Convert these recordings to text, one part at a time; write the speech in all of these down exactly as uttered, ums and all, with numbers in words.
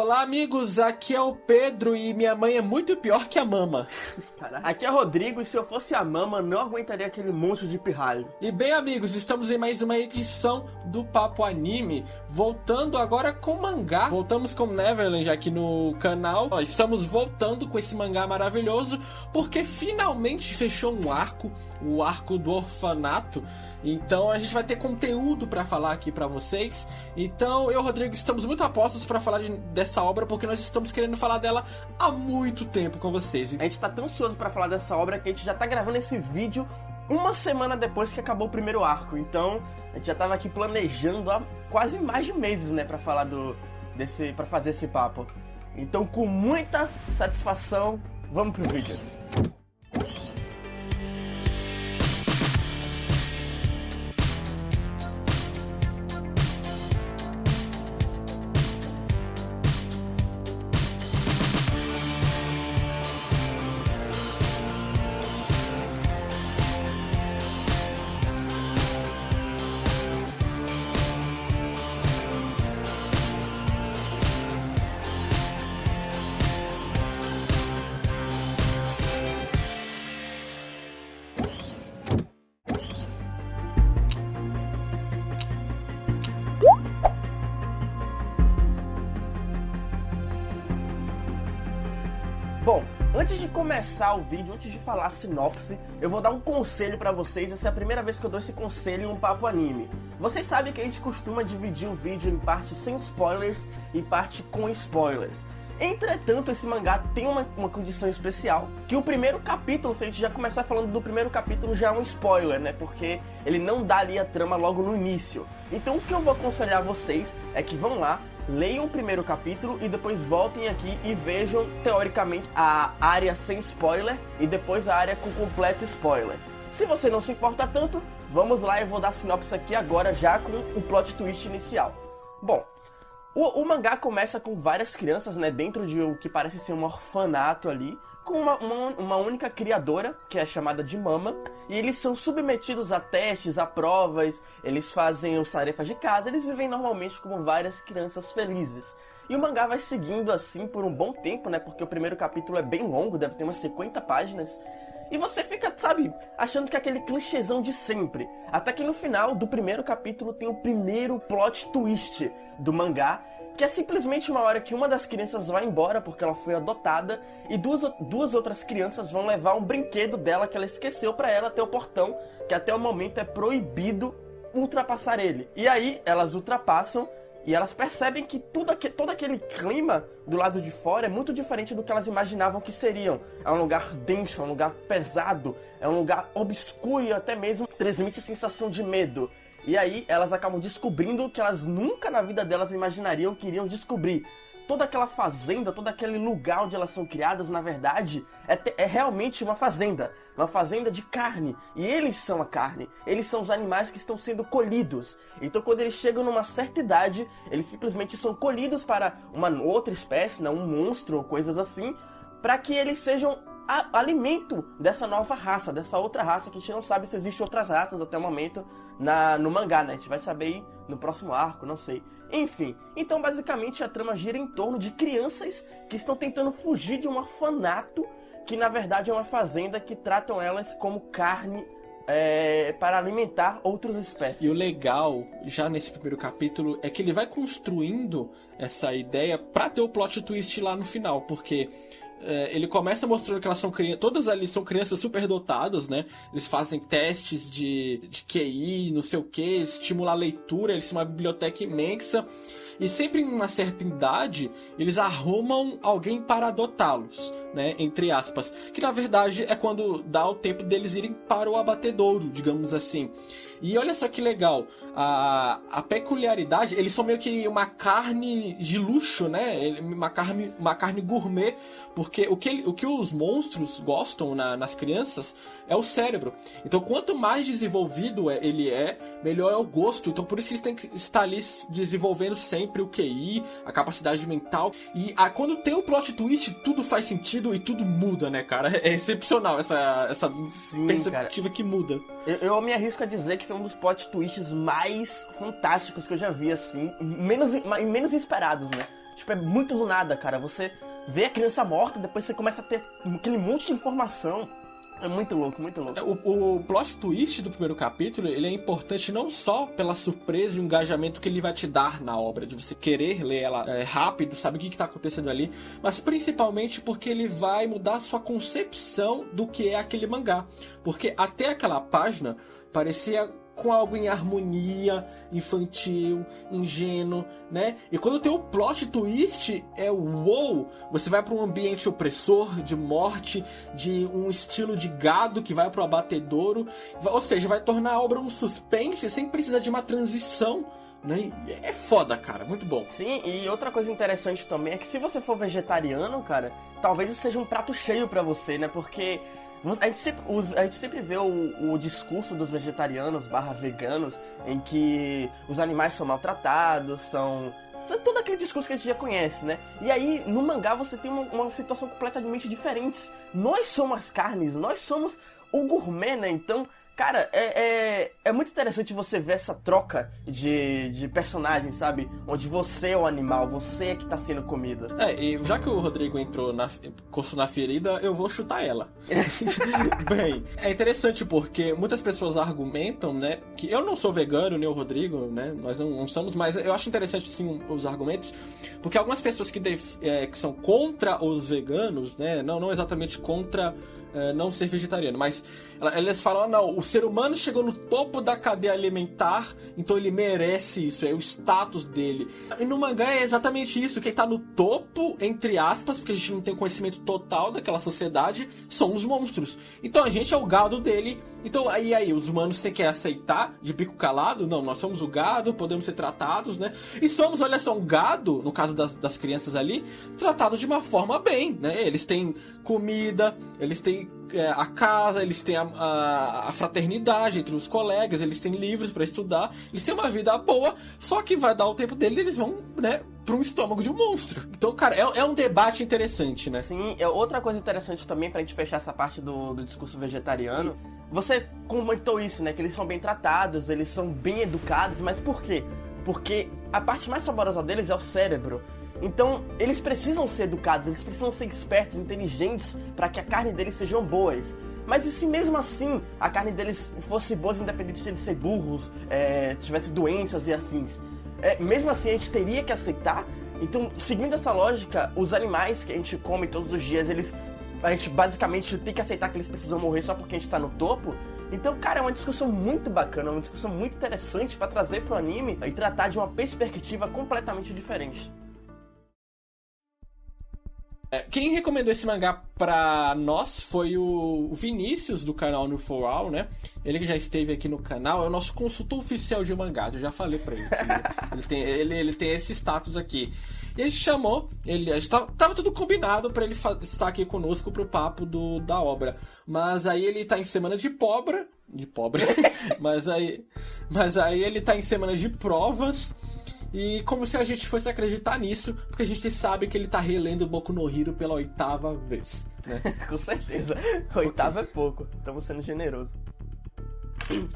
Olá, amigos, aqui é o Pedro e minha mãe é muito pior que a mama. Caraca. Aqui é o Rodrigo e se eu fosse a mama, não aguentaria aquele monstro de pirralho. E bem, amigos, estamos em mais uma edição do Papo Anime, voltando agora com mangá. Voltamos com Neverland aqui no canal. Estamos voltando com esse mangá maravilhoso, porque finalmente fechou um arco, o arco do orfanato. Então a gente vai ter conteúdo pra falar aqui pra vocês. Então eu e o Rodrigo estamos muito apostos pra falar de, dessa obra, porque nós estamos querendo falar dela há muito tempo com vocês. A gente tá tão ansioso pra falar dessa obra que a gente já tá gravando esse vídeo uma semana depois que acabou o primeiro arco. Então a gente já tava aqui planejando há quase mais de meses, né, pra falar do, desse, pra fazer esse papo. Então, com muita satisfação, vamos pro vídeo. Bom, antes de começar o vídeo, antes de falar a sinopse, eu vou dar um conselho pra vocês. Essa é a primeira vez que eu dou esse conselho em um Papo Anime. Vocês sabem que a gente costuma dividir o vídeo em parte sem spoilers e parte com spoilers. Entretanto, esse mangá tem uma, uma condição especial, que o primeiro capítulo, se a gente já começar falando do primeiro capítulo, já é um spoiler, né? Porque ele não dá ali a trama logo no início. Então o que eu vou aconselhar a vocês é que vão lá, leiam o primeiro capítulo e depois voltem aqui e vejam, teoricamente, a área sem spoiler e depois a área com completo spoiler. Se você não se importa tanto, vamos lá, eu vou dar a sinopse aqui agora já com o plot twist inicial. Bom, o, o mangá começa com várias crianças, né, dentro de o que parece ser um orfanato ali, com uma, uma, uma única criadora, que é chamada de Mama, e eles são submetidos a testes, a provas, eles fazem as tarefas de casa, eles vivem normalmente como várias crianças felizes. E o mangá vai seguindo assim por um bom tempo, né, porque o primeiro capítulo é bem longo, deve ter umas cinquenta páginas, e você fica, sabe, achando que é aquele clichêzão de sempre. Até que no final do primeiro capítulo tem o primeiro plot twist do mangá, que é simplesmente uma hora que uma das crianças vai embora porque ela foi adotada e duas, duas outras crianças vão levar um brinquedo dela que ela esqueceu pra ela até o portão, que até o momento é proibido ultrapassar ele. E aí elas ultrapassam e elas percebem que tudo aqu- todo aquele clima do lado de fora é muito diferente do que elas imaginavam que seriam. É um lugar denso, é um lugar pesado, é um lugar obscuro e até mesmo transmite sensação de medo. E aí elas acabam descobrindo o que elas nunca na vida delas imaginariam que iriam descobrir. Toda aquela fazenda, todo aquele lugar onde elas são criadas, na verdade, é, te- é realmente uma fazenda. Uma fazenda de carne. E eles são a carne. Eles são os animais que estão sendo colhidos. Então quando eles chegam numa certa idade, eles simplesmente são colhidos para uma outra espécie, né? Um monstro ou coisas assim, para que eles sejam a- alimento dessa nova raça, dessa outra raça, que a gente não sabe se existem outras raças até o momento na, no mangá, né? A gente vai saber aí no próximo arco, não sei. Enfim, então basicamente a trama gira em torno de crianças que estão tentando fugir de um orfanato, que na verdade é uma fazenda que tratam elas como carne é, para alimentar outras espécies. E o legal, já nesse primeiro capítulo, é que ele vai construindo essa ideia pra ter o plot twist lá no final, porque é, ele começa mostrando que elas são crianças, todas ali são crianças superdotadas, né? Eles fazem testes de, de Q I, não sei o que, estimular a leitura, eles têm uma biblioteca imensa. E sempre em uma certa idade, eles arrumam alguém para adotá-los, né? Entre aspas. Que na verdade é quando dá o tempo deles irem para o abatedouro, digamos assim. E olha só que legal, a, a peculiaridade, eles são meio que uma carne de luxo, né? Uma carne, uma carne gourmet, porque o que, o que os monstros gostam na, nas crianças é o cérebro. Então quanto mais desenvolvido ele é, melhor é o gosto. Então por isso que eles têm que estar ali desenvolvendo sempre o Q I, a capacidade mental. E a, quando tem o plot twist, tudo faz sentido e tudo muda, né, cara? É excepcional essa, essa Sim, perspectiva cara. que muda. Eu, eu me arrisco a dizer que foi um dos plot twists mais fantásticos que eu já vi, assim, menos, menos inesperados, né? Tipo, é muito do nada, cara. Você vê a criança morta, depois você começa a ter aquele monte de informação. É muito louco, muito louco. O, o plot twist do primeiro capítulo, ele é importante não só pela surpresa e o engajamento que ele vai te dar na obra, de você querer ler ela é, rápido, sabe o que está acontecendo ali, mas principalmente porque ele vai mudar a sua concepção do que é aquele mangá. Porque até aquela página parecia com algo em harmonia, infantil, ingênuo, né? E quando tem o plot twist, é uou! Você vai para um ambiente opressor, de morte, de um estilo de gado que vai para o abatedouro, ou seja, vai tornar a obra um suspense sem precisar de uma transição, né? É foda, cara, muito bom. Sim, e outra coisa interessante também é que se você for vegetariano, cara, talvez isso seja um prato cheio para você, né? Porque A gente sempre, a gente sempre vê o, o discurso dos vegetarianos barra veganos em que os animais são maltratados, são... todo aquele discurso que a gente já conhece, né? E aí, no mangá, você tem uma, uma situação completamente diferente. Nós somos as carnes, nós somos o gourmet, né? Então, cara, é, é, é muito interessante você ver essa troca de, de personagens, sabe? Onde você é o animal, você é que tá sendo comida. É, e já que o Rodrigo entrou na, na ferida, eu vou chutar ela. Bem, é interessante porque muitas pessoas argumentam, né? Que eu não sou vegano, nem o Rodrigo, né? Nós não, não somos, mas eu acho interessante, sim, os argumentos. Porque algumas pessoas que, def, é, que são contra os veganos, né? Não, não exatamente contra... É, não ser vegetariano, mas eles falam, ah, não, o ser humano chegou no topo da cadeia alimentar, então ele merece isso, é o status dele. E no mangá é exatamente isso, quem tá no topo, entre aspas, porque a gente não tem conhecimento total daquela sociedade, são os monstros. Então a gente é o gado dele, então aí, aí os humanos têm que aceitar de bico calado, não, nós somos o gado, podemos ser tratados, né? E somos, olha só, um gado, no caso das, das crianças ali, tratados de uma forma bem, né? Eles têm comida, eles têm a casa, eles têm a, a, a fraternidade entre os colegas, eles têm livros pra estudar, eles têm uma vida boa, só que vai dar o tempo dele e eles vão, né, pra um estômago de um monstro. Então, cara, é, é um debate interessante, né? Sim, é outra coisa interessante também pra gente fechar essa parte do, do discurso vegetariano. Você comentou isso, né, que eles são bem tratados, eles são bem educados, mas por quê? Porque a parte mais saborosa deles é o cérebro. Então, eles precisam ser educados, eles precisam ser espertos, inteligentes, para que a carne deles sejam boas. Mas e se mesmo assim a carne deles fosse boa, independente de eles serem burros, é, tivesse doenças e afins? É, mesmo assim, a gente teria que aceitar? Então, seguindo essa lógica, os animais que a gente come todos os dias, eles, a gente basicamente tem que aceitar que eles precisam morrer só porque a gente está no topo? Então, cara, é uma discussão muito bacana, é uma discussão muito interessante para trazer pro anime e tratar de uma perspectiva completamente diferente. Quem recomendou esse mangá pra nós foi o Vinícius, do canal New For All, né? Ele que já esteve aqui no canal, é o nosso consultor oficial de mangás, eu já falei pra ele. Ele tem, ele, ele tem esse status aqui. E a gente chamou, ele, a gente tava, tava tudo combinado pra ele fa- estar aqui conosco pro papo do, da obra. Mas aí ele tá em semana de pobra, de pobre, mas, aí, mas aí ele tá em semana de provas. E como se a gente fosse acreditar nisso, porque a gente sabe que ele tá relendo Boku no Hiro pela oitava vez, né? Com certeza, oitava é pouco, estamos sendo generosos.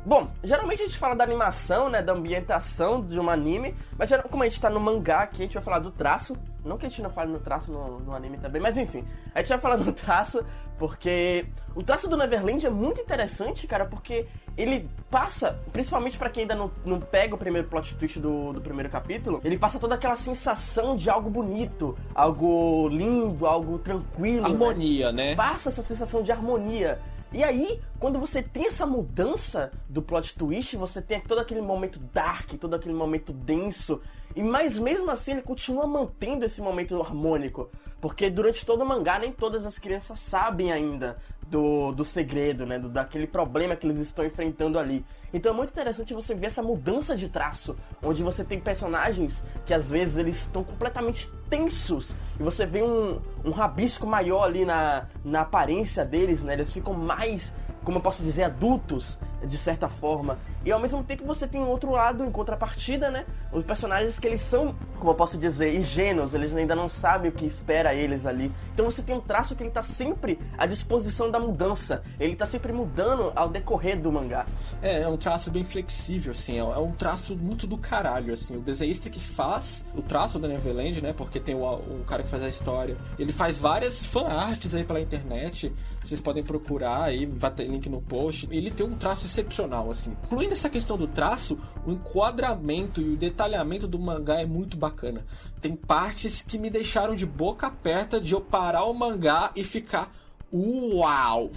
Bom, geralmente a gente fala da animação, né, da ambientação de um anime, mas como a gente tá no mangá aqui, a gente vai falar do traço. Não que a gente não fale no traço no, no anime também, mas enfim, a gente vai falar do traço porque o traço do Neverland é muito interessante, cara, porque ele passa, principalmente pra quem ainda não, não pega o primeiro plot twist do, do primeiro capítulo, ele passa toda aquela sensação de algo bonito, algo lindo, algo tranquilo. Harmonia, né? né? Passa essa sensação de harmonia. E aí, quando você tem essa mudança do plot twist, você tem todo aquele momento dark, todo aquele momento denso, e mas mesmo assim ele continua mantendo esse momento harmônico, porque durante todo o mangá nem todas as crianças sabem ainda do, do segredo, né, do, daquele problema que eles estão enfrentando ali. Então é muito interessante você ver essa mudança de traço, onde você tem personagens que às vezes eles estão completamente tensos, e você vê um, um rabisco maior ali na, na aparência deles, né, eles ficam mais, como eu posso dizer, adultos, de certa forma. E ao mesmo tempo você tem um outro lado, em contrapartida, né? Os personagens que eles são como eu posso dizer, ingênuos, eles ainda não sabem o que espera eles ali. Então você tem um traço que ele tá sempre à disposição da mudança, ele tá sempre mudando ao decorrer do mangá. É, é um traço bem flexível, assim, é um traço muito do caralho, assim. O desenhista que faz o traço da Neverland, né, porque tem o, o cara que faz a história, ele faz várias fanarts aí pela internet, vocês podem procurar aí, vai ter link no post. Ele tem um traço excepcional, assim. Incluindo essa questão do traço, o enquadramento e o detalhamento do mangá é muito bacana. Bacana. Tem partes que me deixaram de boca aberta de eu parar o mangá e ficar uau!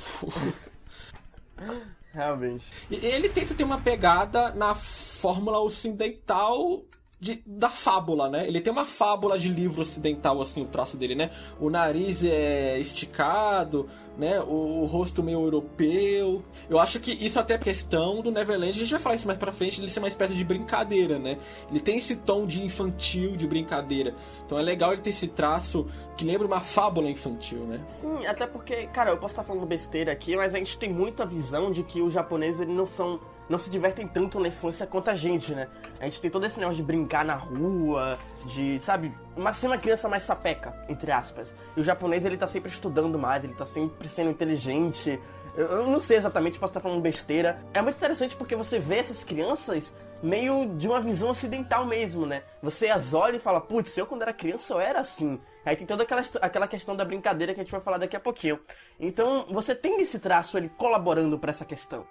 Realmente. Ele tenta ter uma pegada na fórmula ocidental de, da fábula, né? Ele tem uma fábula de livro ocidental, assim, o traço dele, né? O nariz é esticado, né? O, o rosto meio europeu. Eu acho que isso até é questão do Neverland, a gente vai falar isso mais pra frente, ele ser uma espécie de brincadeira, né? Ele tem esse tom de infantil, de brincadeira. Então é legal ele ter esse traço que lembra uma fábula infantil, né? Sim, até porque, cara, eu posso estar falando besteira aqui, mas a gente tem muita visão de que os japoneses, eles não são... não se divertem tanto na infância quanto a gente, né? A gente tem todo esse negócio de brincar na rua, de, sabe, uma, ser uma criança mais sapeca, entre aspas. E o japonês, ele tá sempre estudando mais, ele tá sempre sendo inteligente. Eu, eu não sei exatamente, posso estar falando besteira. É muito interessante porque você vê essas crianças meio de uma visão ocidental mesmo, né? Você as olha e fala, putz, eu quando era criança eu era assim. Aí tem toda aquela, aquela questão da brincadeira que a gente vai falar daqui a pouquinho. Então, você tem esse traço, ele colaborando pra essa questão.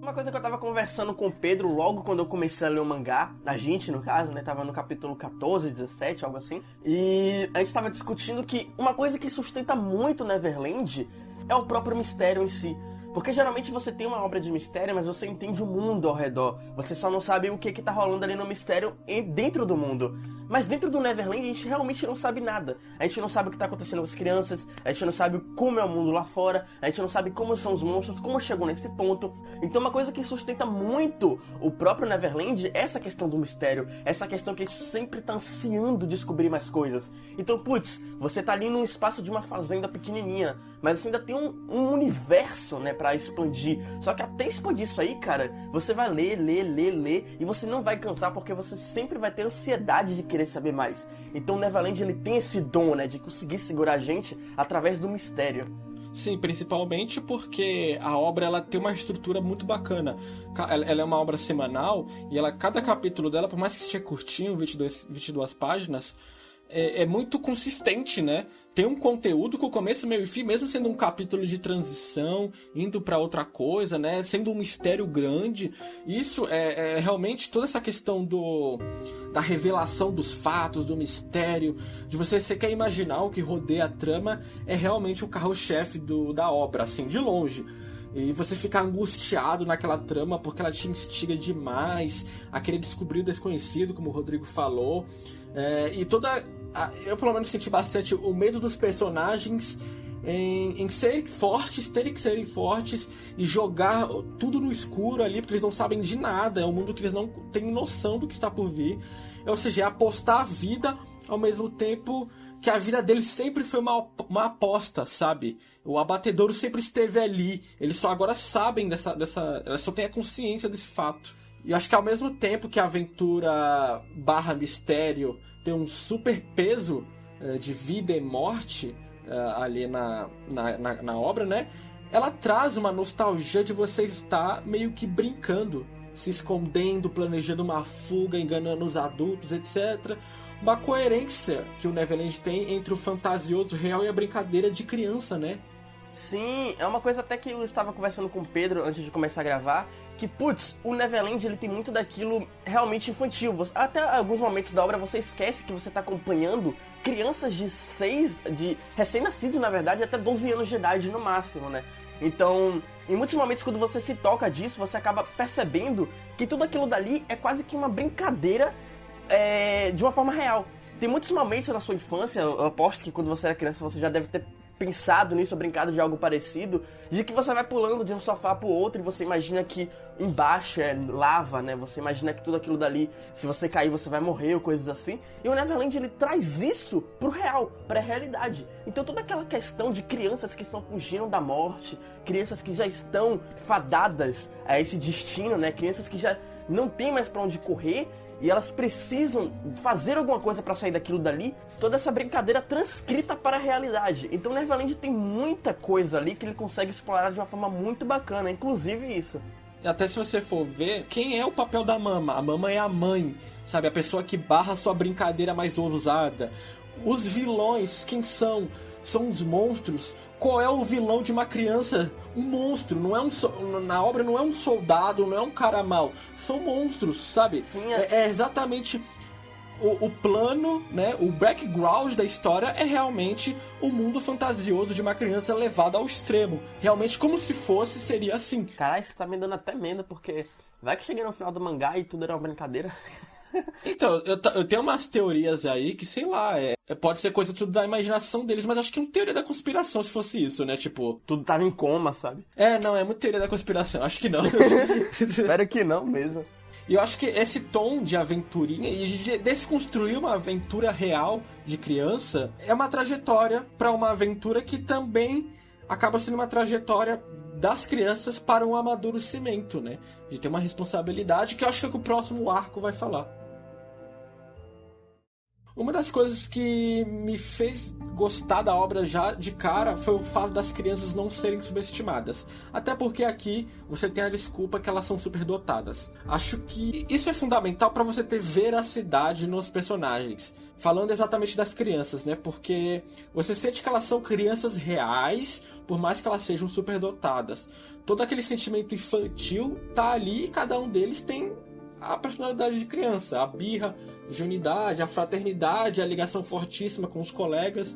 Uma coisa que eu tava conversando com o Pedro logo quando eu comecei a ler o mangá, a gente no caso, né, tava no capítulo catorze, dezessete, algo assim, e a gente tava discutindo que uma coisa que sustenta muito Neverland é o próprio mistério em si. Porque geralmente você tem uma obra de mistério, mas você entende o mundo ao redor. Você só não sabe o que que tá rolando ali no mistério dentro do mundo. Mas dentro do Neverland a gente realmente não sabe nada. A gente não sabe o que tá acontecendo com as crianças, a gente não sabe como é o mundo lá fora, a gente não sabe como são os monstros, como chegou nesse ponto. Então uma coisa que sustenta muito o próprio Neverland é essa questão do mistério, essa questão que a gente sempre tá ansiando descobrir mais coisas. Então, putz, você tá ali num espaço de uma fazenda pequenininha, mas assim, ainda tem um, um universo, né, pra expandir. Só que até expandir isso aí, cara, você vai ler, ler, ler, ler, e você não vai cansar porque você sempre vai ter ansiedade de querer saber mais. Então o Neverland, ele tem esse dom, né, de conseguir segurar a gente através do mistério. Sim, principalmente porque a obra, ela tem uma estrutura muito bacana. Ela é uma obra semanal e ela, cada capítulo dela, por mais que seja curtinho, vinte e duas, vinte e duas páginas, é, é muito consistente, né? Tem um conteúdo com começo, meio e fim, mesmo sendo um capítulo de transição, indo pra outra coisa, né? Sendo um mistério grande. Isso é, é realmente toda essa questão do da revelação dos fatos, do mistério, de você, você quer imaginar o que rodeia a trama, é realmente o carro-chefe do, da obra, assim, de longe. E você fica angustiado naquela trama porque ela te instiga demais a querer descobrir o desconhecido, como o Rodrigo falou. É, e toda... Eu, pelo menos, senti bastante o medo dos personagens em, em serem fortes, terem que serem fortes e jogar tudo no escuro ali, porque eles não sabem de nada, é um mundo que eles não têm noção do que está por vir. Ou seja, é apostar a vida ao mesmo tempo que a vida deles sempre foi uma, uma aposta, sabe? O abatedouro sempre esteve ali, eles só agora sabem dessa... dessa eles só têm a consciência desse fato. E acho que ao mesmo tempo que a aventura barra mistério tem um super peso uh, de vida e morte uh, ali na, na, na, na obra, né? Ela traz uma nostalgia de você estar meio que brincando, se escondendo, planejando uma fuga, enganando os adultos, etcétera. Uma coerência que o Neverland tem entre o fantasioso real e a brincadeira de criança, né? Sim, é uma coisa até que eu estava conversando com o Pedro antes de começar a gravar, que, putz, o Neverland, ele tem muito daquilo realmente infantil. Até alguns momentos da obra você esquece que você tá acompanhando crianças de seis, de recém-nascidos, na verdade, até doze anos de idade no máximo, né? Então, em muitos momentos, quando você se toca disso, você acaba percebendo que tudo aquilo dali é quase que uma brincadeira, é, de uma forma real. Tem muitos momentos na sua infância, eu aposto que quando você era criança você já deve ter pensado nisso, brincado de algo parecido, de que você vai pulando de um sofá pro outro e você imagina que embaixo é lava, né? Você imagina que tudo aquilo dali, se você cair você vai morrer ou coisas assim. E o Neverland, ele traz isso pro real, pra realidade. Então toda aquela questão de crianças que estão fugindo da morte, crianças que já estão fadadas a esse destino, né? Crianças que já não tem mais pra onde correr, e elas precisam fazer alguma coisa pra sair daquilo dali, toda essa brincadeira transcrita para a realidade. Então Neverland tem muita coisa ali que ele consegue explorar de uma forma muito bacana, inclusive isso. Até se você for ver, quem é o papel da mama? A mama é a mãe, sabe? A pessoa que barra sua brincadeira mais ousada. Os vilões, quem são? São os monstros. Qual é o vilão de uma criança? Um monstro. Não é um so... Na obra não é um soldado, não é um cara mau. São monstros, sabe? Sim, é... É, é exatamente... O, o plano, né, o background da história é realmente o mundo fantasioso de uma criança levada ao extremo. Realmente, como se fosse, seria assim. Caralho, você tá me dando até medo, porque vai que cheguei no final do mangá e tudo era uma brincadeira. Então, eu, eu tenho umas teorias aí que, sei lá, é, pode ser coisa tudo da imaginação deles, mas acho que é uma teoria da conspiração se fosse isso, né? Tipo... Tudo tava em coma, sabe? É, não, é muito teoria da conspiração, acho que não. Espero que não mesmo. E eu acho que esse tom de aventurinha e de desconstruir uma aventura real de criança é uma trajetória para uma aventura que também acaba sendo uma trajetória das crianças para um amadurecimento, né? De ter uma responsabilidade que eu acho que é que o próximo arco vai falar. Uma das coisas que me fez gostar da obra já de cara foi o fato das crianças não serem subestimadas. Até porque aqui você tem a desculpa que elas são superdotadas. Acho que isso é fundamental para você ter veracidade nos personagens. Falando exatamente das crianças, né? Porque você sente que elas são crianças reais, por mais que elas sejam superdotadas. Todo aquele sentimento infantil tá ali e cada um deles tem... a personalidade de criança, a birra de unidade, a fraternidade, a ligação fortíssima com os colegas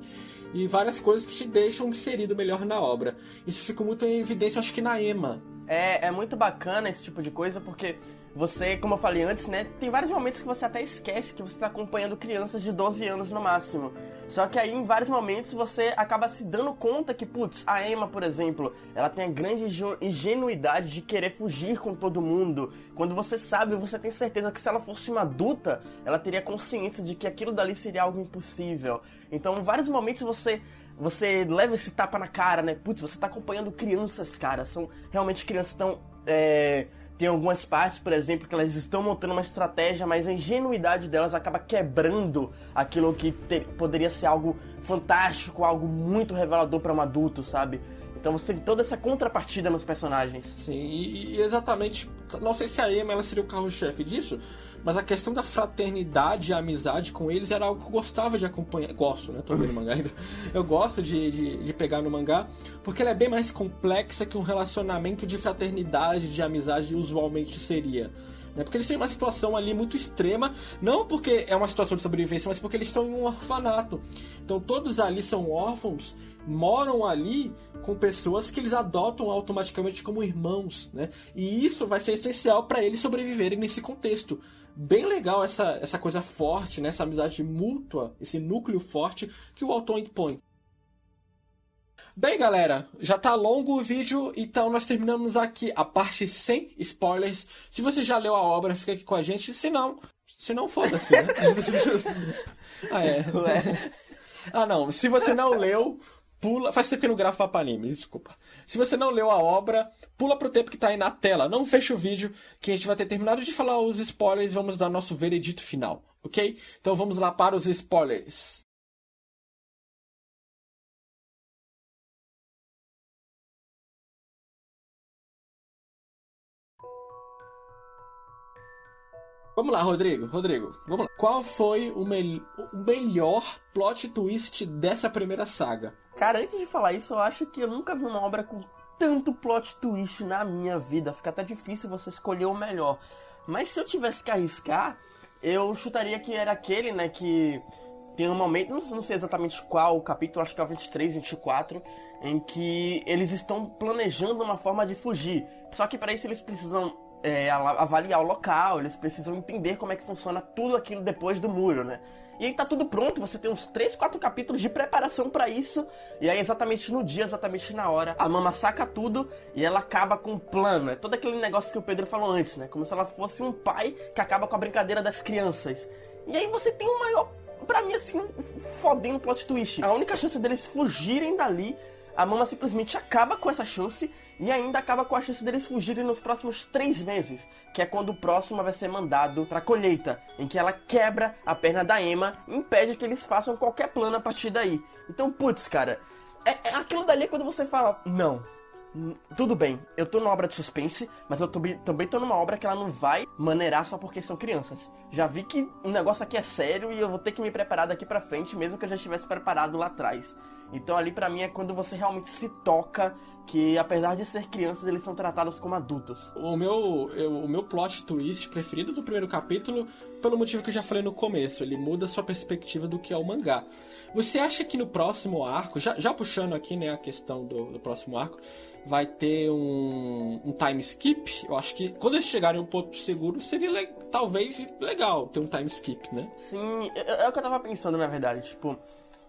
e várias coisas que te deixam inserido melhor na obra. Isso fica muito em evidência, acho que na Emma. É, é muito bacana esse tipo de coisa, porque você, como eu falei antes, né, tem vários momentos que você até esquece que você tá acompanhando crianças de doze anos no máximo. Só que aí, em vários momentos, você acaba se dando conta que, putz, a Emma, por exemplo, ela tem a grande ingenuidade de querer fugir com todo mundo. Quando você sabe, você tem certeza que se ela fosse uma adulta, ela teria consciência de que aquilo dali seria algo impossível. Então, em vários momentos, você... Você leva esse tapa na cara, né? Putz, você tá acompanhando crianças, cara. São realmente crianças tão... É... Tem algumas partes, por exemplo, que elas estão montando uma estratégia, mas a ingenuidade delas acaba quebrando aquilo que te... poderia ser algo fantástico, algo muito revelador pra um adulto, sabe? Então você tem toda essa contrapartida nos personagens. Sim, e, e exatamente... Não sei se a Emma ela seria o carro-chefe disso, mas a questão da fraternidade e a amizade com eles era algo que eu gostava de acompanhar. Gosto, né? Tô vendo mangá ainda. Eu gosto de, de, de pegar no mangá, porque ela é bem mais complexa que um relacionamento de fraternidade, de amizade usualmente seria. Né? Porque eles têm uma situação ali muito extrema, não porque é uma situação de sobrevivência, mas porque eles estão em um orfanato. Então todos ali são órfãos, moram ali com pessoas que eles adotam automaticamente como irmãos, né? E isso vai ser essencial para eles sobreviverem nesse contexto. Bem legal essa, essa coisa forte, né? Essa amizade mútua, esse núcleo forte que o autor impõe. Bem, galera, já tá longo o vídeo, então nós terminamos aqui a parte sem spoilers. Se você já leu a obra, fica aqui com a gente, se não, se não, foda-se, né? Ah, é. Ah, não, se você não leu, pula... Faz tempo que eu não gravo Papo Anime, desculpa. Se você não leu a obra, pula pro tempo que tá aí na tela, não fecha o vídeo, que a gente vai ter terminado de falar os spoilers e vamos dar nosso veredito final, ok? Então vamos lá para os spoilers. Vamos lá, Rodrigo, Rodrigo, vamos lá. Qual foi o, me- o melhor plot twist dessa primeira saga? Cara, antes de falar isso, eu acho que eu nunca vi uma obra com tanto plot twist na minha vida. Fica até difícil você escolher o melhor. Mas se eu tivesse que arriscar, eu chutaria que era aquele, né, que tem um momento, não sei exatamente qual o capítulo, acho que é o vinte e três, vinte e quatro, em que eles estão planejando uma forma de fugir. Só que para isso eles precisam... É, avaliar o local, eles precisam entender como é que funciona tudo aquilo depois do muro, né? E aí tá tudo pronto, você tem uns três, quatro capítulos de preparação pra isso, e aí exatamente no dia, exatamente na hora, a mama saca tudo e ela acaba com o plano, é todo aquele negócio que o Pedro falou antes, né? Como se ela fosse um pai que acaba com a brincadeira das crianças. E aí você tem o maior, pra mim assim, fodendo plot twist. A única chance deles fugirem dali, a mama simplesmente acaba com essa chance e ainda acaba com a chance deles fugirem nos próximos três meses, que é quando o próximo vai ser mandado pra colheita, em que ela quebra a perna da Emma e impede que eles façam qualquer plano a partir daí. Então, putz, cara, é, é aquilo dali é quando você fala, não, tudo bem, eu tô numa obra de suspense, mas eu tô, também tô numa obra que ela não vai maneirar só porque são crianças. Já vi que o negócio aqui é sério e eu vou ter que me preparar daqui pra frente, mesmo que eu já estivesse preparado lá atrás. Então ali pra mim é quando você realmente se toca que, apesar de ser crianças, eles são tratados como adultos. O meu, eu, o meu plot twist preferido do primeiro capítulo, pelo motivo que eu já falei no começo, ele muda a sua perspectiva do que é o mangá. Você acha que no próximo arco, já, já puxando aqui, né, a questão do, do próximo arco, vai ter um, um time skip? Eu acho que quando eles chegarem um ponto seguro, seria le- talvez legal ter um time skip, né? Sim, é, é o que eu tava pensando, na verdade, tipo...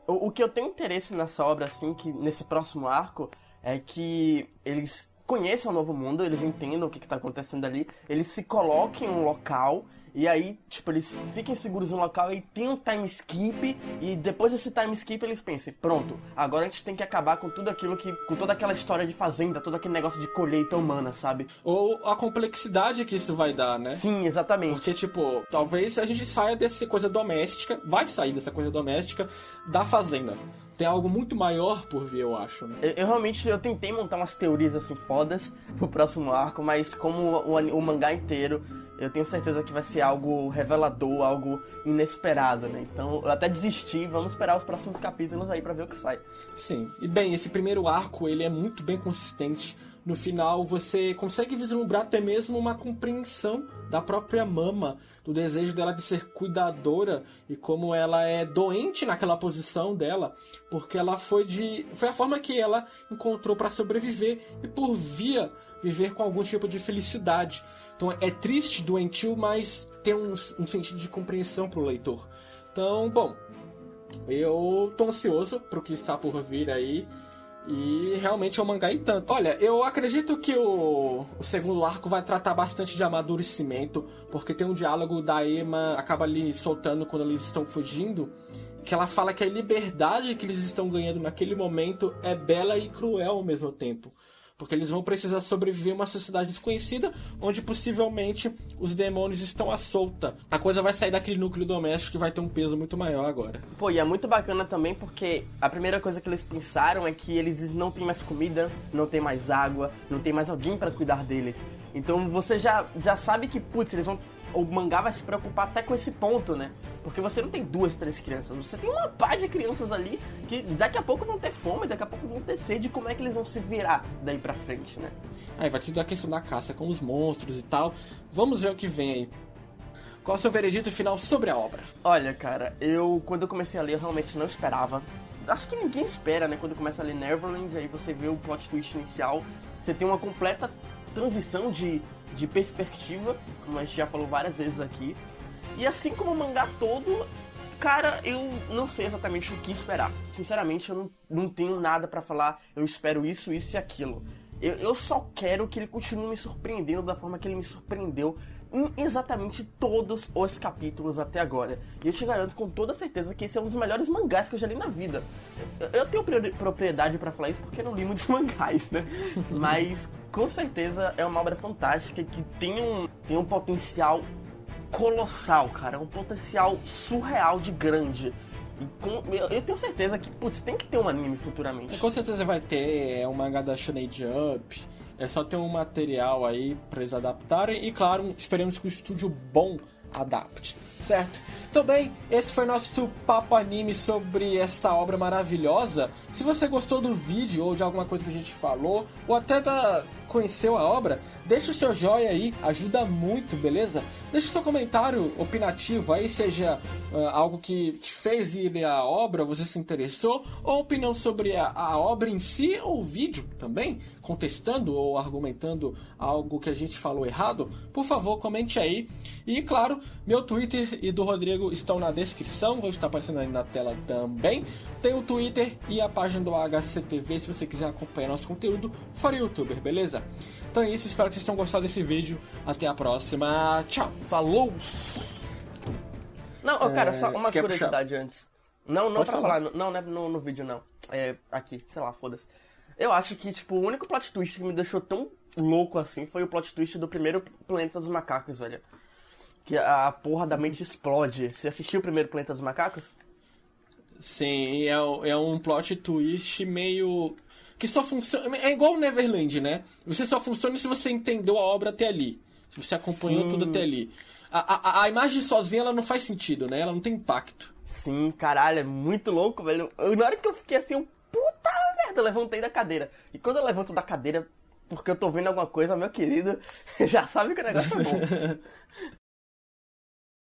O que eu tenho interesse nessa obra, assim, que nesse próximo arco, é que eles conheçam o novo mundo, eles entendam o que, que tá acontecendo ali, eles se coloquem em um local, e aí, tipo, eles fiquem seguros no local e tem um time skip, e depois desse time skip eles pensem, pronto, agora a gente tem que acabar com tudo aquilo que... com toda aquela história de fazenda, todo aquele negócio de colheita humana, sabe? Ou a complexidade que isso vai dar, né? Sim, exatamente. Porque, tipo, talvez a gente saia dessa coisa doméstica, vai sair dessa coisa doméstica da fazenda. Tem algo muito maior por vir, eu acho, né? Eu, eu realmente, eu tentei montar umas teorias, assim, fodas pro próximo arco, mas como o, o, o mangá inteiro, eu tenho certeza que vai ser algo revelador, algo inesperado, né? Então, eu até desisti, vamos esperar os próximos capítulos aí pra ver o que sai. Sim, e bem, esse primeiro arco, ele é muito bem consistente. No final, você consegue vislumbrar até mesmo uma compreensão da própria Mama, do desejo dela de ser cuidadora e como ela é doente naquela posição dela, porque ela foi de... foi a forma que ela encontrou para sobreviver e, por via, viver com algum tipo de felicidade. Então, é triste, doentio, mas tem um, um sentido de compreensão pro leitor. Então, bom, eu tô ansioso pro que está por vir aí. E realmente é um mangá e tanto. Olha, eu acredito que o, o segundo arco vai tratar bastante de amadurecimento, porque tem um diálogo da Emma, acaba ali soltando quando eles estão fugindo, que ela fala que a liberdade que eles estão ganhando naquele momento é bela e cruel ao mesmo tempo, porque eles vão precisar sobreviver a uma sociedade desconhecida, onde possivelmente os demônios estão à solta. A coisa vai sair daquele núcleo doméstico e vai ter um peso muito maior agora. Pô, e é muito bacana também porque a primeira coisa que eles pensaram é que eles não têm mais comida, não tem mais água, não tem mais alguém pra cuidar deles. Então você já, já sabe que, putz, eles vão... o mangá vai se preocupar até com esse ponto, né? Porque você não tem duas, três crianças, você tem uma par de crianças ali que daqui a pouco vão ter fome, daqui a pouco vão ter sede, como é que eles vão se virar daí pra frente, né? Aí vai ter a questão da caça com os monstros e tal, vamos ver o que vem aí. Qual é o seu veredito final sobre a obra? Olha, cara, eu, quando eu comecei a ler, eu realmente não esperava. Acho que ninguém espera, né? Quando começa a ler Neverland, aí você vê o plot twist inicial, você tem uma completa transição de... de perspectiva, como a gente já falou várias vezes aqui. E assim como o mangá todo, cara, eu não sei exatamente o que esperar. Sinceramente, eu não, não tenho nada pra falar, eu espero isso, isso e aquilo. Eu, eu só quero que ele continue me surpreendendo da forma que ele me surpreendeu em exatamente todos os capítulos até agora. E eu te garanto com toda certeza que esse é um dos melhores mangás que eu já li na vida. Eu, eu tenho priori- propriedade pra falar isso porque eu não li muitos mangás, né? Mas... com certeza é uma obra fantástica que tem um, tem um potencial colossal, cara. Um potencial surreal de grande. E com, eu, eu tenho certeza que, putz, tem que ter um anime futuramente. E com certeza vai ter, é um mangá da Shonen Jump. É só ter um material aí pra eles adaptarem. E claro, esperemos que um estúdio bom adapte, certo? Então bem, esse foi nosso Papo Anime sobre essa obra maravilhosa. Se você gostou do vídeo ou de alguma coisa que a gente falou, ou até da... conheceu a obra, deixa o seu joinha aí, ajuda muito, beleza? Deixa o seu comentário opinativo aí, seja uh, algo que te fez ler a obra, você se interessou, ou opinião sobre a, a obra em si, ou o vídeo também, contestando ou argumentando algo que a gente falou errado, por favor, comente aí. E claro, meu Twitter e do Rodrigo estão na descrição, vão estar aparecendo aí na tela também. Tem o Twitter e a página do H C T V, se você quiser acompanhar nosso conteúdo fora YouTuber, beleza? Então é isso, espero que vocês tenham gostado desse vídeo. Até a próxima, tchau! Falou! Não, oh, cara, só uma Esquepa curiosidade chão. Antes. Não, não Pode pra falar, falar. Não, não é no, no vídeo, não. É aqui, sei lá, foda-se. Eu acho que, tipo, o único plot twist que me deixou tão louco assim foi o plot twist do primeiro Planeta dos Macacos, velho. Que a porra da mente explode. Você assistiu o primeiro Planeta dos Macacos? Sim, é, é um plot twist meio... que só funciona... é igual o Neverland, né? Você só funciona se você entendeu a obra até ali. Se você acompanhou Sim. tudo até ali. A, a, a imagem sozinha, ela não faz sentido, né? Ela não tem impacto. Sim, caralho, é muito louco, velho. Eu, na hora que eu fiquei assim, eu, puta merda, eu levantei da cadeira. E quando eu levanto da cadeira, porque eu tô vendo alguma coisa, meu querido, já sabe que o negócio é bom.